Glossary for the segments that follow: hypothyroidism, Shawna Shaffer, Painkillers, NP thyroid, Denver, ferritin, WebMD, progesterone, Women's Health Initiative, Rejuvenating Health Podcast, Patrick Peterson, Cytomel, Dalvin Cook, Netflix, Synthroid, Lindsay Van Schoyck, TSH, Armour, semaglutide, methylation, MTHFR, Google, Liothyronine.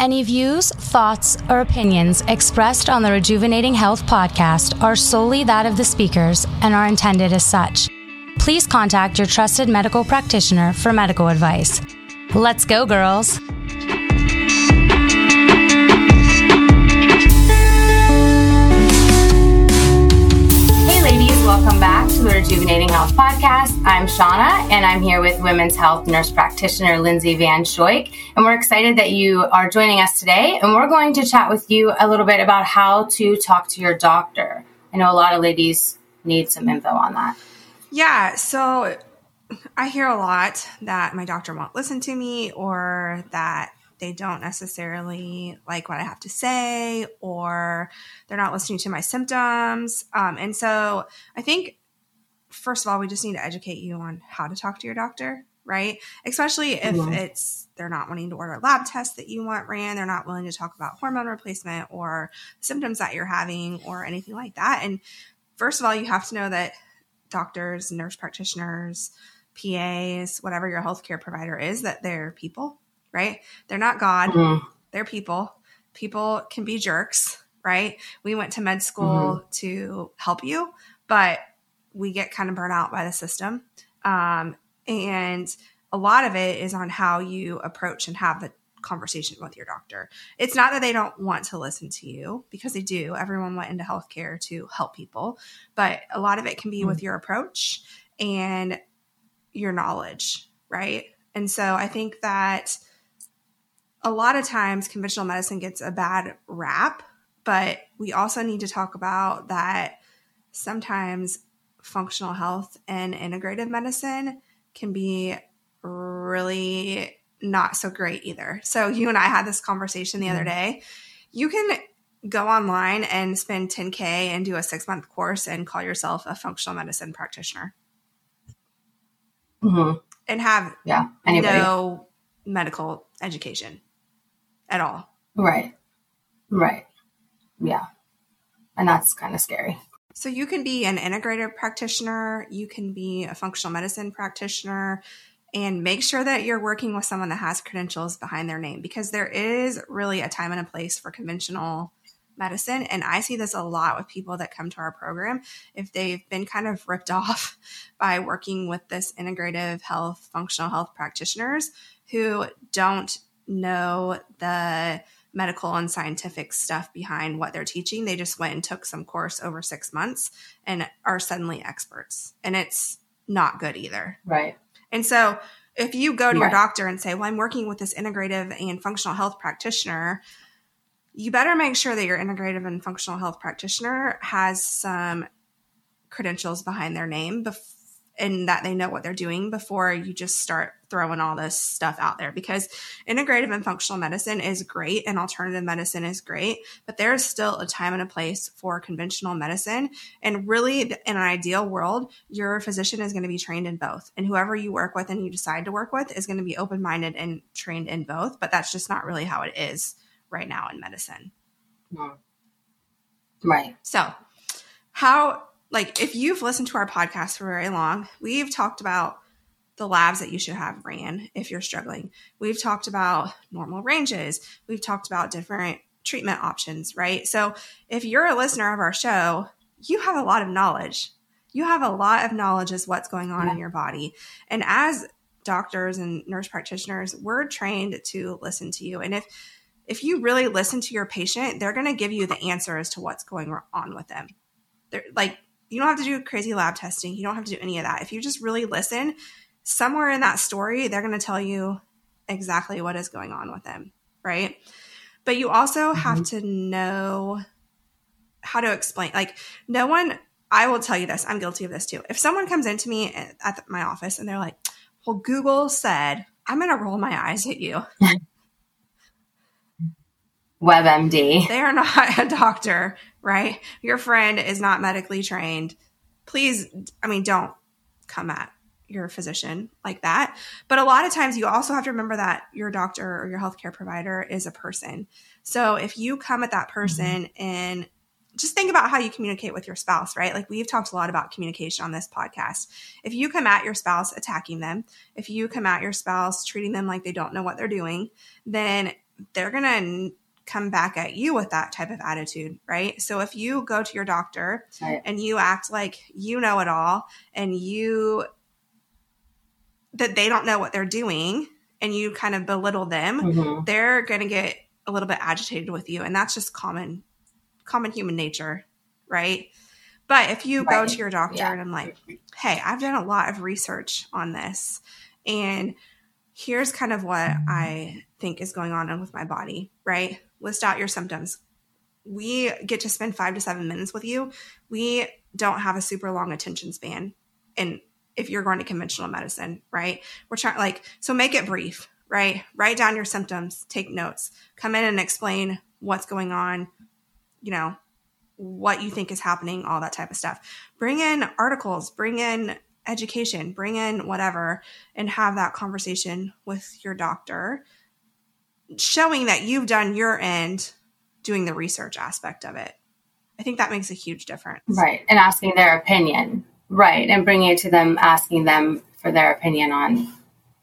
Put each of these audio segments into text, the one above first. Any views, thoughts, or opinions expressed on the Rejuvenating Health Podcast are solely that of the speakers and are intended as such. Please contact your trusted medical practitioner for medical advice. Let's go, girls. Hey, ladies, welcome back to the Rejuvenating Health Podcast. I'm Shauna, and I'm here with Women's Health Nurse Practitioner Lindsay Van Schoyck, and we're excited that you are joining us today, and we're going to chat with you a little bit about how to talk to your doctor. I know a lot of ladies need some info on that. Yeah, so I hear a lot that my doctor won't listen to me, or that they don't necessarily like what I have to say, or they're not listening to my symptoms. And so I think, first of all, we just need to educate you on how to talk to your doctor, right? Especially if it's they're not wanting to order a lab test that you want ran, they're not willing to talk about hormone replacement or symptoms that you're having or anything like that. And first of all, you have to know that doctors, nurse practitioners, PAs, whatever your healthcare provider is, that they're people, right? They're not God. Mm-hmm. They're people. People can be jerks, right? We went to med school to help you, but we get kind of burnt out by the system. And a lot of it is on how you approach and have the conversation with your doctor. It's not that they don't want to listen to you, because they do. Everyone went into healthcare to help people, but a lot of it can be with your approach and your knowledge, right? And so I think that a lot of times conventional medicine gets a bad rap, but we also need to talk about that sometimes functional health and integrative medicine can be really not so great either. So you and I had this conversation the other day. You can go online and spend $10,000 and do a 6-month course and call yourself a functional medicine practitioner and have no medical education at all. Right. Yeah. And that's kind of scary. So you can be an integrative practitioner. You can be a functional medicine practitioner. And make sure that you're working with someone that has credentials behind their name, because there is really a time and a place for conventional medicine. And I see this a lot with people that come to our program. If they've been kind of ripped off by working with this integrative health, functional health practitioners who don't know the medical and scientific stuff behind what they're teaching, they just went and took some course over 6 months and are suddenly experts. And it's not good either. Right. And so if you go to your doctor and say, well, I'm working with this integrative and functional health practitioner, you better make sure that your integrative and functional health practitioner has some credentials behind their name and that they know what they're doing before you just start throwing all this stuff out there. Because integrative and functional medicine is great and alternative medicine is great, but there is still a time and a place for conventional medicine. And really, in an ideal world, your physician is going to be trained in both. And whoever you work with and you decide to work with is going to be open-minded and trained in both. But that's just not really how it is right now in medicine. Right. So how... Like, if you've listened to our podcast for very long, we've talked about the labs that you should have ran if you're struggling. We've talked about normal ranges. We've talked about different treatment options, right? So if you're a listener of our show, you have a lot of knowledge. You have a lot of knowledge as what's going on in your body. And as doctors and nurse practitioners, we're trained to listen to you. And if you really listen to your patient, they're going to give you the answer as to what's going on with them. They're like... You don't have to do crazy lab testing. You don't have to do any of that. If you just really listen, somewhere in that story, they're going to tell you exactly what is going on with them, right? But you also have to know how to explain. Like, no one – I will tell you this. I'm guilty of this too. If someone comes into me at my office and they're like, well, Google said, I'm going to roll my eyes at you. WebMD. They are not a doctor, right? Your friend is not medically trained. Please, I mean, don't come at your physician like that. But a lot of times you also have to remember that your doctor or your healthcare provider is a person. So if you come at that person and just think about how you communicate with your spouse, right? Like, we've talked a lot about communication on this podcast. If you come at your spouse attacking them, if you come at your spouse treating them like they don't know what they're doing, then they're going to come back at you with that type of attitude, right? So if you go to your doctor and you act like you know it all and you that they don't know what they're doing and you kind of belittle them, mm-hmm. they're going to get a little bit agitated with you. And that's just common human nature, right? But if you go to your doctor and I'm like, hey, I've done a lot of research on this and here's kind of what I think is going on with my body, right? List out your symptoms. We get to spend 5 to 7 minutes with you. We don't have a super long attention span. And if you're going to conventional medicine, right? We're trying so make it brief, right? Write down your symptoms, take notes, come in and explain what's going on, what you think is happening, all that type of stuff. Bring in articles, bring in education, bring in whatever, and have that conversation with your doctor, showing that you've done your end, doing the research aspect of it. I think that makes a huge difference. Right. And asking their opinion. Right. And bringing it to them, asking them for their opinion on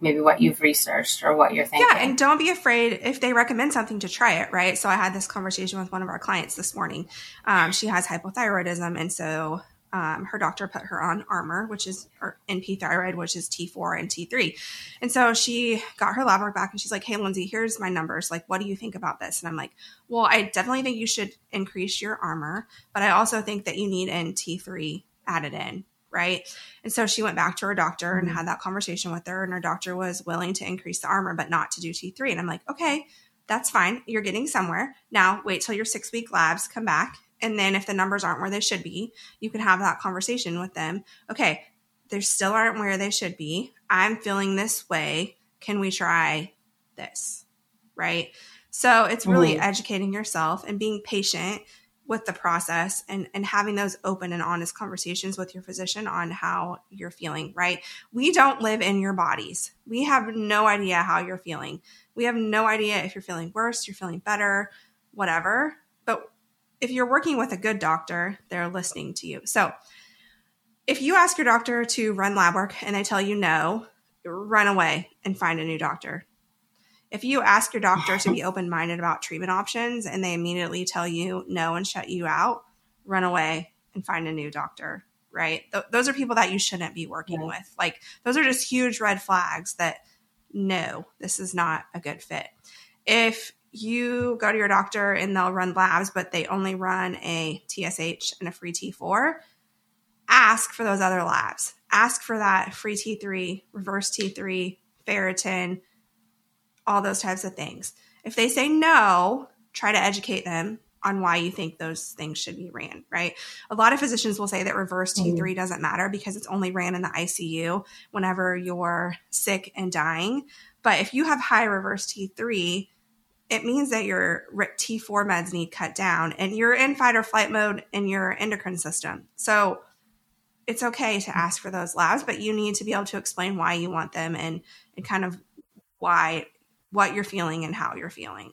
maybe what you've researched or what you're thinking. Yeah. And don't be afraid if they recommend something to try it. Right. So I had this conversation with one of our clients this morning. She has hypothyroidism. And so her doctor put her on Armour, which is NP thyroid, which is T4 and T3. And so she got her lab work back and she's like, hey, Lindsay, here's my numbers. Like, what do you think about this? And I'm like, well, I definitely think you should increase your Armour, but I also think that you need an T3 added in. Right. And so she went back to her doctor mm-hmm. and had that conversation with her. And her doctor was willing to increase the Armour, but not to do T3. And I'm like, okay, that's fine. You're getting somewhere. Now wait till your 6-week labs come back. And then if the numbers aren't where they should be, you can have that conversation with them. Okay, they still aren't where they should be. I'm feeling this way. Can we try this? Right? So it's really educating yourself and being patient with the process and having those open and honest conversations with your physician on how you're feeling, right? We don't live in your bodies. We have no idea how you're feeling. We have no idea if you're feeling worse, you're feeling better, whatever. But if you're working with a good doctor, they're listening to you. So if you ask your doctor to run lab work and they tell you no, run away and find a new doctor. If you ask your doctor to be open-minded about treatment options and they immediately tell you no and shut you out, run away and find a new doctor, right? Those are people that you shouldn't be working with. Like, those are just huge red flags that, no, this is not a good fit. If you go to your doctor and they'll run labs, but they only run a TSH and a free T4, ask for those other labs. Ask for that free T3, reverse T3, ferritin, all those types of things. If they say no, try to educate them on why you think those things should be ran, right? A lot of physicians will say that reverse T3 doesn't matter because it's only ran in the ICU whenever you're sick and dying. But if you have high reverse T3, it means that your T4 meds need cut down and you're in fight or flight mode in your endocrine system. So it's okay to ask for those labs, but you need to be able to explain why you want them and kind of why – what you're feeling and how you're feeling.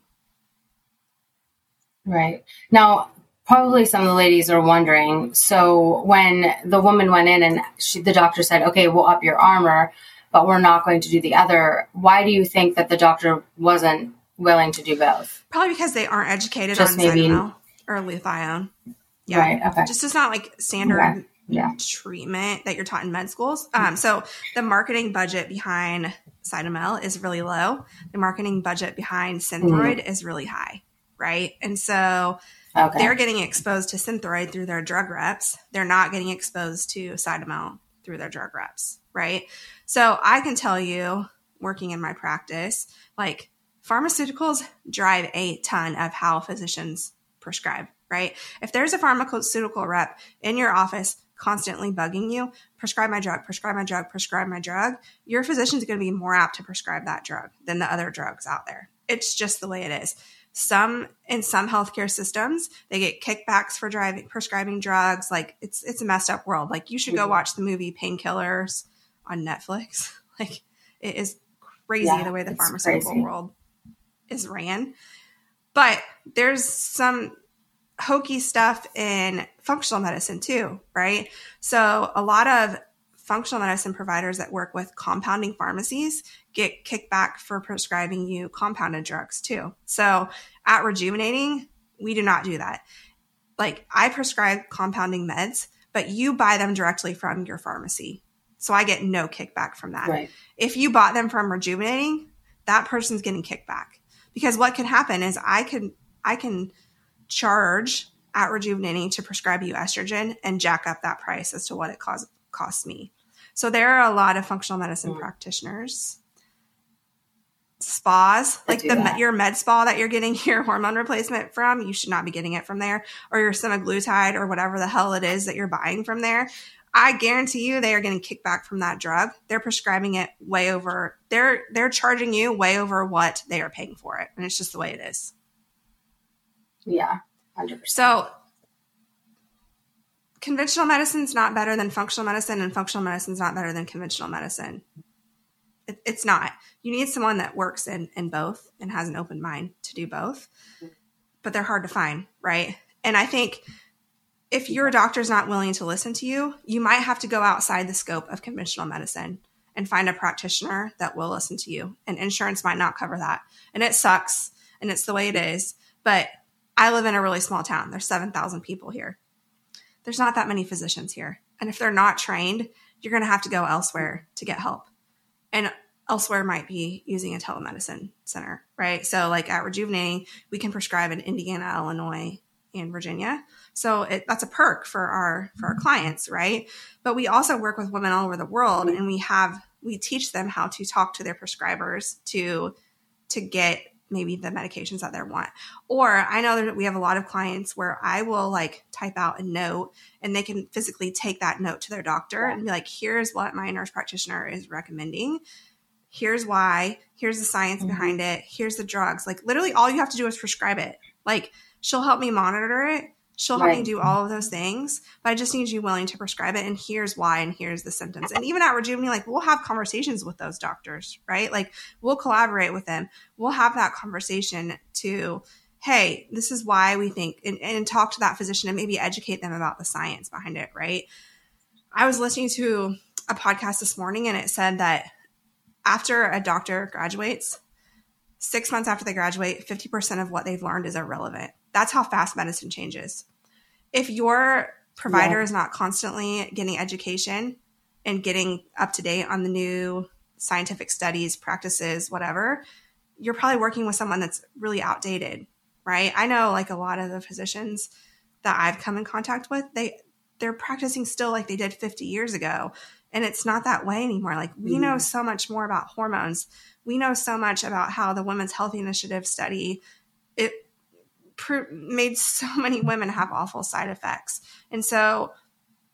Right. Now, probably some of the ladies are wondering, so when the woman went in and the doctor said, okay, we'll up your Armour, but we're not going to do the other, why do you think that the doctor wasn't willing to do both? Probably because they aren't educated on Cytomel or Liothyronine. Yeah. Right, okay. Just it's not like standard treatment that you're taught in med schools. So the marketing budget behind Cytomel is really low. The marketing budget behind Synthroid is really high, right? And so they're getting exposed to Synthroid through their drug reps. They're not getting exposed to Cytomel through their drug reps, right? So I can tell you, working in my practice, like, pharmaceuticals drive a ton of how physicians prescribe, right? If there's a pharmaceutical rep in your office constantly bugging you, prescribe my drug, your physician's going to be more apt to prescribe that drug than the other drugs out there. It's just the way it is. In some healthcare systems, they get kickbacks for prescribing drugs. Like, it's a messed up world. Like, you should go watch the movie Painkillers on Netflix. Like, it is crazy the way the pharmaceutical world is ran. But there's some hokey stuff in functional medicine too, right? So a lot of functional medicine providers that work with compounding pharmacies get kickback for prescribing you compounded drugs too. So at Rejuvenating, we do not do that. Like, I prescribe compounding meds, but you buy them directly from your pharmacy. So I get no kickback from that. Right. If you bought them from Rejuvenating, that person's getting kickback, because what can happen is I can charge at Rejuvenating to prescribe you estrogen and jack up that price as to what it costs me. So there are a lot of functional medicine practitioners, spas, like your med spa that you're getting your hormone replacement from, you should not be getting it from there, or your semaglutide or whatever the hell it is that you're buying from there. I guarantee you they are getting kickback from that drug. They're prescribing it way over, they're charging you way over what they are paying for it. And it's just the way it is. Yeah. 100%. So conventional medicine's not better than functional medicine, and functional medicine's not better than conventional medicine. It's not. You need someone that works in both and has an open mind to do both, but they're hard to find, right? And I think if your doctor's not willing to listen to you, you might have to go outside the scope of conventional medicine and find a practitioner that will listen to you. And insurance might not cover that. And it sucks, and it's the way it is, but I live in a really small town. There's 7,000 people here. There's not that many physicians here. And if they're not trained, you're going to have to go elsewhere to get help. And elsewhere might be using a telemedicine center, right? So like at Rejuvenating, we can prescribe in Indiana, Illinois, and Virginia. So that's a perk for our clients, right? But we also work with women all over the world, and we teach them how to talk to their prescribers to get maybe the medications that they want. Or I know that we have a lot of clients where I will like type out a note, and they can physically take that note to their doctor and be like, here's what my nurse practitioner is recommending. Here's why. Here's the science behind it. Here's the drugs. Like, literally all you have to do is prescribe it. Like, she'll help me monitor it. She'll help me do all of those things, but I just need you willing to prescribe it. And here's why, and here's the symptoms. And even at Rejuvenating, like, we'll have conversations with those doctors, right? Like, we'll collaborate with them. We'll have that conversation to, hey, this is why we think, and talk to that physician and maybe educate them about the science behind it, right? I was listening to a podcast this morning, and it said that after a doctor graduates, 6 months after they graduate, 50% of what they've learned is irrelevant. That's how fast medicine changes. If your provider is not constantly getting education and getting up to date on the new scientific studies, practices, whatever, you're probably working with someone that's really outdated, right? I know like a lot of the physicians that I've come in contact with, they're practicing still like they did 50 years ago. And it's not that way anymore. Like, we know so much more about hormones. We know so much about how the Women's Health Initiative study, it made so many women have awful side effects. And so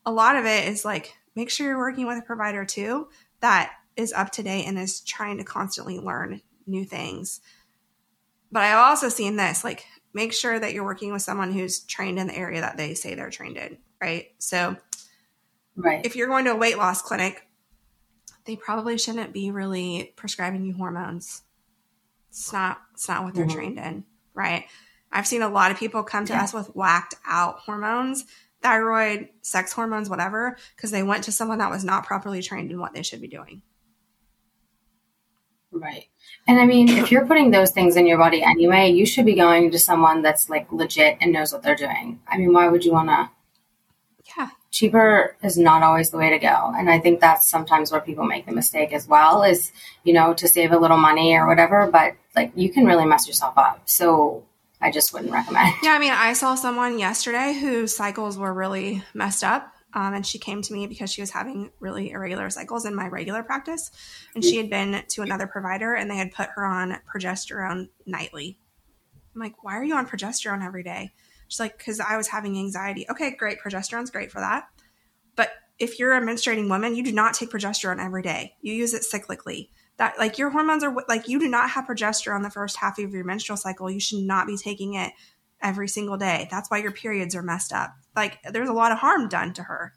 a lot of it is like, make sure you're working with a provider too that is up to date and is trying to constantly learn new things. But I've also seen this, like, make sure that you're working with someone who's trained in the area that they say they're trained in, right? So if you're going to a weight loss clinic, they probably shouldn't be really prescribing you hormones. It's not what they're trained in, right? I've seen a lot of people come to us with whacked out hormones, thyroid, sex hormones, whatever, because they went to someone that was not properly trained in what they should be doing. Right. And I mean, if you're putting those things in your body anyway, you should be going to someone that's like legit and knows what they're doing. I mean, why would you want to? Yeah. Cheaper is not always the way to go. And I think that's sometimes where people make the mistake as well, is, you know, to save a little money or whatever, but like, you can really mess yourself up. So I just wouldn't recommend. Yeah, I mean, I saw someone yesterday whose cycles were really messed up, and she came to me because she was having really irregular cycles in my regular practice, and she had been to another provider, and they had put her on progesterone nightly. I'm like, why are you on progesterone every day? She's like, because I was having anxiety. Okay, great. Progesterone's great for that. But if you're a menstruating woman, you do not take progesterone every day. You use it cyclically. That, like, your hormones are, like, you do not have progesterone the first half of your menstrual cycle. You should not be taking it every single day. That's why your periods are messed up. Like, there's a lot of harm done to her.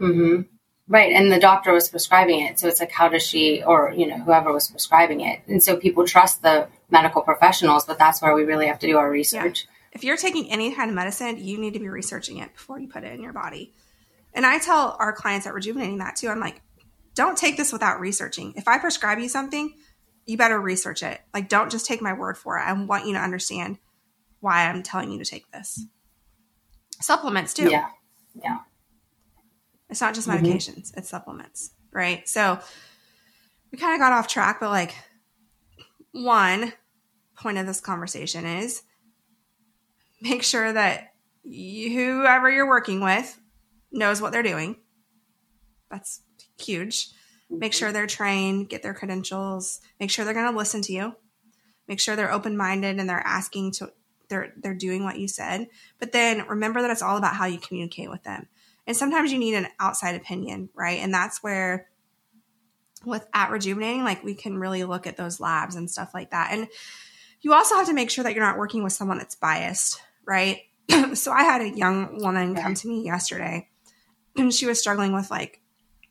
Mm-hmm. Right. And the doctor was prescribing it. So it's like, how does she, or, you know, whoever was prescribing it. And so people trust the medical professionals, but that's where we really have to do our research. Yeah. If you're taking any kind of medicine, you need to be researching it before you put it in your body. And I tell our clients at Rejuvenating that too. I'm like, don't take this without researching. If I prescribe you something, you better research it. Like, don't just take my word for it. I want you to understand why I'm telling you to take this. Supplements too. Yeah. Yeah. It's not just medications, it's supplements, right? So we kind of got off track, but like, one point of this conversation is make sure that whoever you're working with knows what they're doing. That's huge. Make sure they're trained, get their credentials, make sure they're going to listen to you, make sure they're open-minded and they're doing what you said. But then remember that it's all about how you communicate with them. And sometimes you need an outside opinion, right? And that's where at Rejuvenating, like, we can really look at those labs and stuff like that. And you also have to make sure that you're not working with someone that's biased, right? So I had a young woman come to me yesterday, and she was struggling with like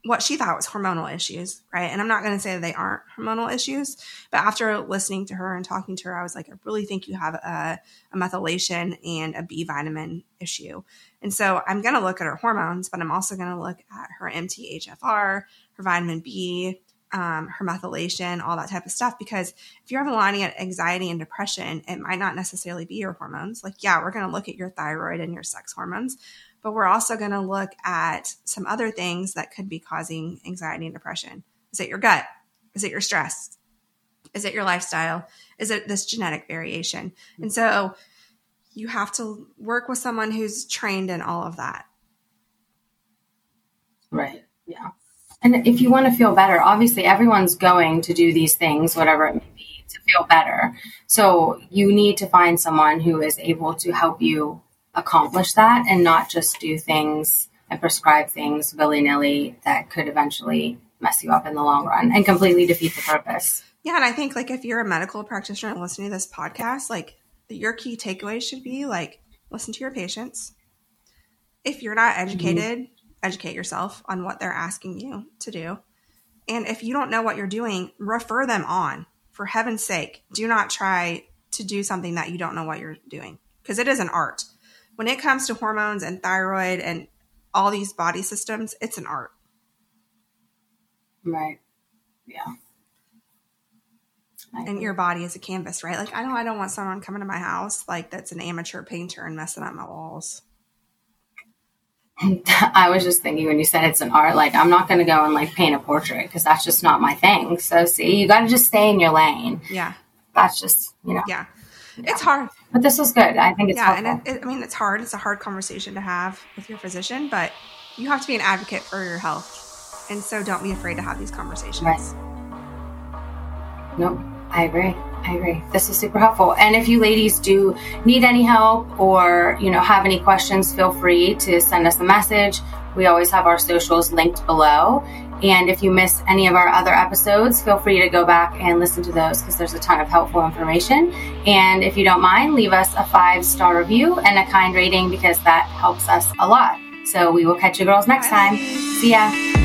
what she thought was hormonal issues, right? And I'm not going to say that they aren't hormonal issues, but after listening to her and talking to her, I was like, I really think you have a methylation and a B vitamin issue. And so I'm going to look at her hormones, but I'm also going to look at her MTHFR, her vitamin B, her methylation, all that type of stuff. Because if you're aligning at anxiety and depression, it might not necessarily be your hormones. Like, yeah, we're going to look at your thyroid and your sex hormones, but we're also going to look at some other things that could be causing anxiety and depression. Is it your gut? Is it your stress? Is it your lifestyle? Is it this genetic variation? And so you have to work with someone who's trained in all of that. Right. Yeah. And if you want to feel better, obviously everyone's going to do these things, whatever it may be, to feel better. So you need to find someone who is able to help you accomplish that and not just do things and prescribe things willy-nilly that could eventually mess you up in the long run and completely defeat the purpose. Yeah. And I think, like, if you're a medical practitioner and listening to this podcast, like, your key takeaway should be like, listen to your patients. If you're not educated, educate yourself on what they're asking you to do. And if you don't know what you're doing, refer them on. For heaven's sake, do not try to do something that you don't know what you're doing, because it is an art. When it comes to hormones and thyroid and all these body systems, it's an art. Right. Yeah. And your body is a canvas, right? Like, I know I don't want someone coming to my house like that's an amateur painter and messing up my walls. I was just thinking when you said it's an art, like, I'm not going to go and like paint a portrait, because that's just not my thing. So see, you got to just stay in your lane. Yeah. That's just, you know. Yeah. Yeah. It's hard. But this was good. I think it's helpful. And it's hard. It's a hard conversation to have with your physician, but you have to be an advocate for your health. And so don't be afraid to have these conversations. Right. Nope. I agree. This is super helpful. And if you ladies do need any help or, you know, have any questions, feel free to send us a message. We always have our socials linked below. And if you missed any of our other episodes, feel free to go back and listen to those, because there's a ton of helpful information. And if you don't mind, leave us a 5-star review and a kind rating, because that helps us a lot. So we will catch you girls next time. See ya.